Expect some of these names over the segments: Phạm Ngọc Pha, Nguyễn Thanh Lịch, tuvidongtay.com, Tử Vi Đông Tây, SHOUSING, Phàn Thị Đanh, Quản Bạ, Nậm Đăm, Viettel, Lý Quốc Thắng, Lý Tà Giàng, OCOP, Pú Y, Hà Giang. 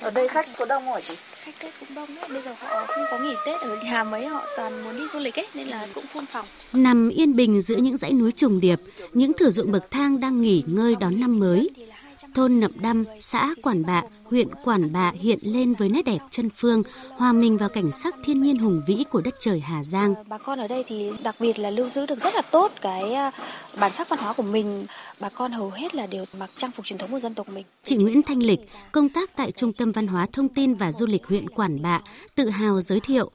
Ở đây khách có đông không hả chị? Khách Tết cũng đông đấy. Bây giờ họ không có nghỉ Tết ở nhà mấy, họ toàn muốn đi du lịch ấy, nên là cũng phun phòng. Nằm yên bình giữa những dãy núi trùng điệp, những thửa ruộng bậc thang đang nghỉ ngơi đón năm mới. Thôn Nậm Đăm, xã Quản Bạ, huyện Quản Bạ hiện lên với nét đẹp chân phương, hòa mình vào cảnh sắc thiên nhiên hùng vĩ của đất trời Hà Giang. Bà con ở đây thì đặc biệt là lưu giữ được rất là tốt cái bản sắc văn hóa của mình. Bà con hầu hết là đều mặc trang phục truyền thống của dân tộc mình. Chị Nguyễn Thanh Lịch, công tác tại Trung tâm Văn hóa Thông tin và Du lịch huyện Quản Bạ, tự hào giới thiệu.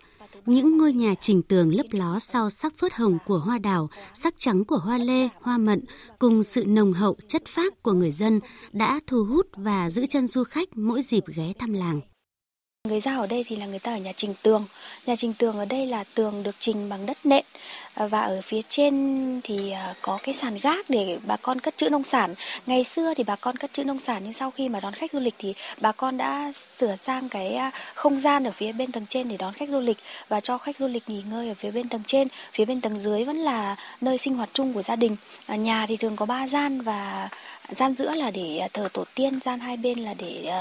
Những ngôi nhà trình tường lấp ló sau sắc phớt hồng của hoa đào, sắc trắng của hoa lê, hoa mận cùng sự nồng hậu chất phác của người dân đã thu hút và giữ chân du khách mỗi dịp ghé thăm làng. Người Dao ở đây thì là người ta ở nhà trình tường. Nhà trình tường ở đây là tường được trình bằng đất nện và ở phía trên thì có cái sàn gác để bà con cất trữ nông sản. Ngày xưa thì bà con cất trữ nông sản nhưng sau khi mà đón khách du lịch thì bà con đã sửa sang cái không gian ở phía bên tầng trên để đón khách du lịch và cho khách du lịch nghỉ ngơi ở phía bên tầng trên. Phía bên tầng dưới vẫn là nơi sinh hoạt chung của gia đình. Ở nhà thì thường có 3 gian và gian giữa là để thờ tổ tiên, gian hai bên là để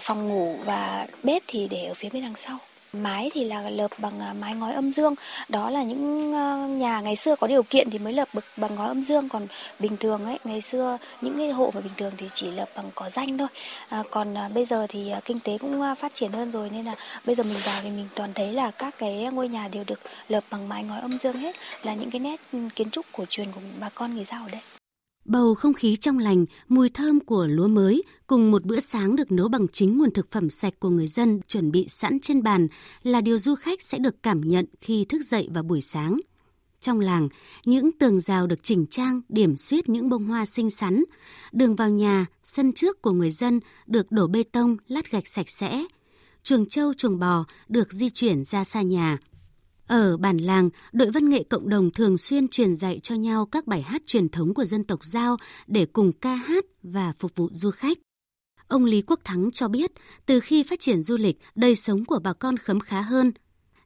phòng ngủ và bếp thì để ở phía bên đằng sau. Mái thì là lợp bằng mái ngói âm dương. Đó là những nhà ngày xưa có điều kiện thì mới lợp bằng ngói âm dương. Còn bình thường ấy, ngày xưa những cái hộ mà bình thường thì chỉ lợp bằng cỏ danh thôi. Còn bây giờ thì kinh tế cũng phát triển hơn rồi nên là bây giờ mình vào thì mình toàn thấy là các cái ngôi nhà đều được lợp bằng mái ngói âm dương hết. Là những cái nét kiến trúc cổ truyền của bà con người Dao ở đây. Bầu không khí trong lành, mùi thơm của lúa mới cùng một bữa sáng được nấu bằng chính nguồn thực phẩm sạch của người dân chuẩn bị sẵn trên bàn là điều du khách sẽ được cảm nhận khi thức dậy vào buổi sáng. Trong làng, những tường rào được chỉnh trang, điểm xuyết những bông hoa xinh xắn. Đường vào nhà, sân trước của người dân được đổ bê tông, lát gạch sạch sẽ. Chuồng trâu, chuồng bò được di chuyển ra xa nhà. Ở bản làng, đội văn nghệ cộng đồng thường xuyên truyền dạy cho nhau các bài hát truyền thống của dân tộc Dao để cùng ca hát và phục vụ du khách. Ông Lý Quốc Thắng cho biết, từ khi phát triển du lịch, đời sống của bà con khấm khá hơn.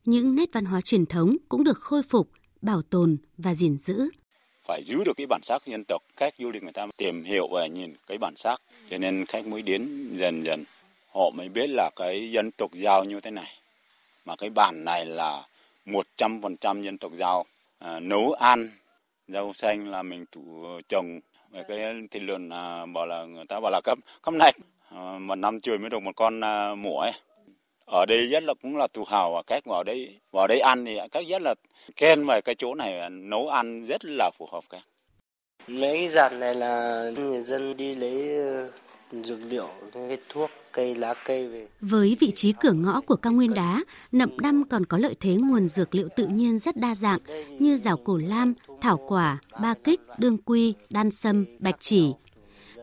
Những nét văn hóa truyền thống cũng được khôi phục, bảo tồn và gìn giữ. Phải giữ được cái bản sắc dân tộc, khách du lịch người ta tìm hiểu và nhìn cái bản sắc, cho nên khách mới đến dần dần. Họ mới biết là cái dân tộc Dao như thế này, mà cái bản này là 100% dân tộc Dao, nấu ăn, rau xanh là mình trồng, cái thịt lợn bảo là người ta bảo là cấp này, một năm trời mới được một con mổ ấy. Ở đây rất là cũng là tự hào và cách vào đây ăn thì cách rất là khen về cái chỗ này nấu ăn rất là phù hợp các. Mấy dàn này là người dân đi lấy dược liệu, cái thuốc, cây, lá cây về. Với vị trí cửa ngõ của cao nguyên đá, Nậm Đăm còn có lợi thế nguồn dược liệu tự nhiên rất đa dạng như giảo cổ lam, thảo quả, ba kích, đương quy, đan sâm, bạch chỉ.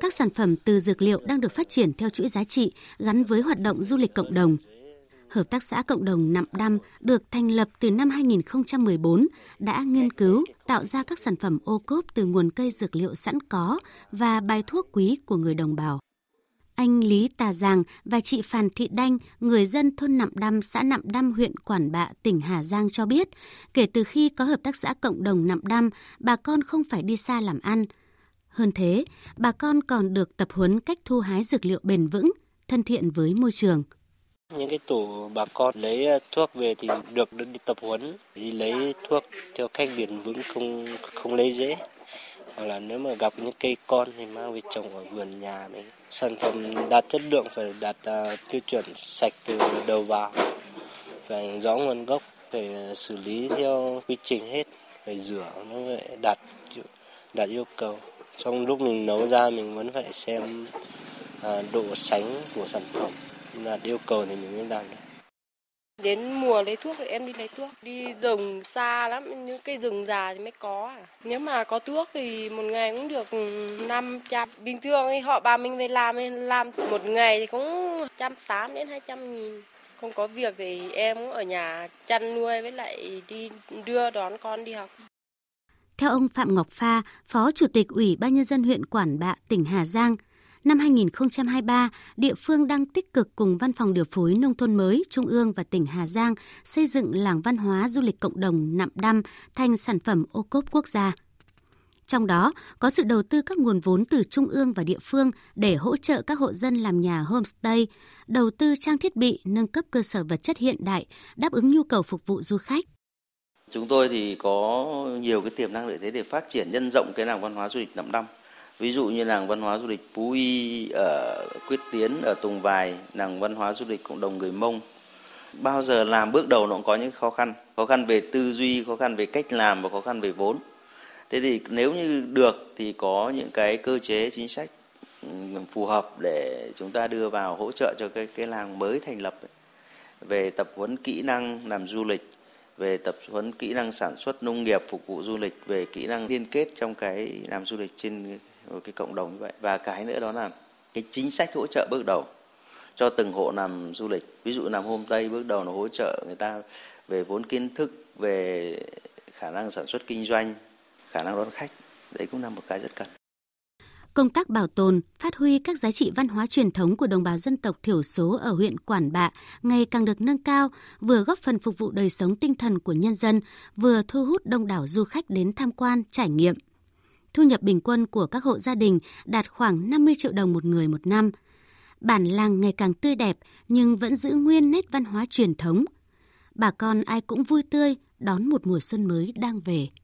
Các sản phẩm từ dược liệu đang được phát triển theo chuỗi giá trị gắn với hoạt động du lịch cộng đồng. Hợp tác xã cộng đồng Nậm Đăm được thành lập từ năm 2014 đã nghiên cứu tạo ra các sản phẩm OCOP từ nguồn cây dược liệu sẵn có và bài thuốc quý của người đồng bào. Anh Lý Tà Giàng và chị Phàn Thị Đanh, người dân thôn Nậm Đăm, xã Nậm Đăm, huyện Quản Bạ, tỉnh Hà Giang cho biết, kể từ khi có hợp tác xã cộng đồng Nậm Đăm, bà con không phải đi xa làm ăn. Hơn thế, bà con còn được tập huấn cách thu hái dược liệu bền vững, thân thiện với môi trường. Những cái tổ bà con lấy thuốc về thì được đi tập huấn, đi lấy thuốc theo cách bền vững, không lấy dễ. Hoặc là nếu mà gặp những cây con thì mang về trồng ở vườn nhà mình. Sản phẩm đạt chất lượng phải đạt tiêu chuẩn sạch từ đầu vào, phải rõ nguồn gốc, phải xử lý theo quy trình hết, phải rửa nó phải đạt yêu cầu. Trong lúc mình nấu ra mình vẫn phải xem độ sánh của sản phẩm, đạt yêu cầu thì mình mới làm được. Đến mùa lấy thuốc thì em đi lấy thuốc, đi rừng xa lắm, những cây rừng già thì mới có. Nếu mà có thuốc thì một ngày cũng được 500. Bình thường thì họ bà mình về làm một ngày thì cũng 180 đến 200 nghìn. Không có việc thì em cũng ở nhà chăn nuôi với lại đi đưa đón con đi học. Theo ông Phạm Ngọc Pha, Phó Chủ tịch Ủy ban Nhân dân huyện Quản Bạ, tỉnh Hà Giang, năm 2023, địa phương đang tích cực cùng Văn phòng Điều phối Nông thôn mới, Trung ương và tỉnh Hà Giang xây dựng làng văn hóa du lịch cộng đồng Nậm Đăm thành sản phẩm ô cốp quốc gia. Trong đó có sự đầu tư các nguồn vốn từ trung ương và địa phương để hỗ trợ các hộ dân làm nhà homestay, đầu tư trang thiết bị, nâng cấp cơ sở vật chất hiện đại, đáp ứng nhu cầu phục vụ du khách. Chúng tôi thì có nhiều cái tiềm năng lợi thế để phát triển nhân rộng cái làng văn hóa du lịch Nậm Đăm. Ví dụ như làng văn hóa du lịch Pú Y ở Quyết Tiến, ở Tùng Vài, làng văn hóa du lịch cộng đồng người Mông. Bao giờ làm bước đầu nó cũng có những khó khăn về tư duy, khó khăn về cách làm và khó khăn về vốn. Thế thì nếu như được thì có những cái cơ chế chính sách phù hợp để chúng ta đưa vào hỗ trợ cho cái làng mới thành lập ấy. Về tập huấn kỹ năng làm du lịch, về tập huấn kỹ năng sản xuất nông nghiệp phục vụ du lịch, về kỹ năng liên kết trong cái làm du lịch trên cái cộng đồng như vậy. Và cái nữa đó là cái chính sách hỗ trợ bước đầu cho từng hộ làm du lịch. Ví dụ làm homestay bước đầu nó hỗ trợ người ta về vốn kiến thức, về khả năng sản xuất kinh doanh, khả năng đón khách, đấy cũng là một cái rất cần. Công tác bảo tồn, phát huy các giá trị văn hóa truyền thống của đồng bào dân tộc thiểu số ở huyện Quản Bạ ngày càng được nâng cao, vừa góp phần phục vụ đời sống tinh thần của nhân dân, vừa thu hút đông đảo du khách đến tham quan, trải nghiệm. Thu nhập bình quân của các hộ gia đình đạt khoảng 50 triệu đồng một người một năm. Bản làng ngày càng tươi đẹp nhưng vẫn giữ nguyên nét văn hóa truyền thống. Bà con ai cũng vui tươi đón một mùa xuân mới đang về.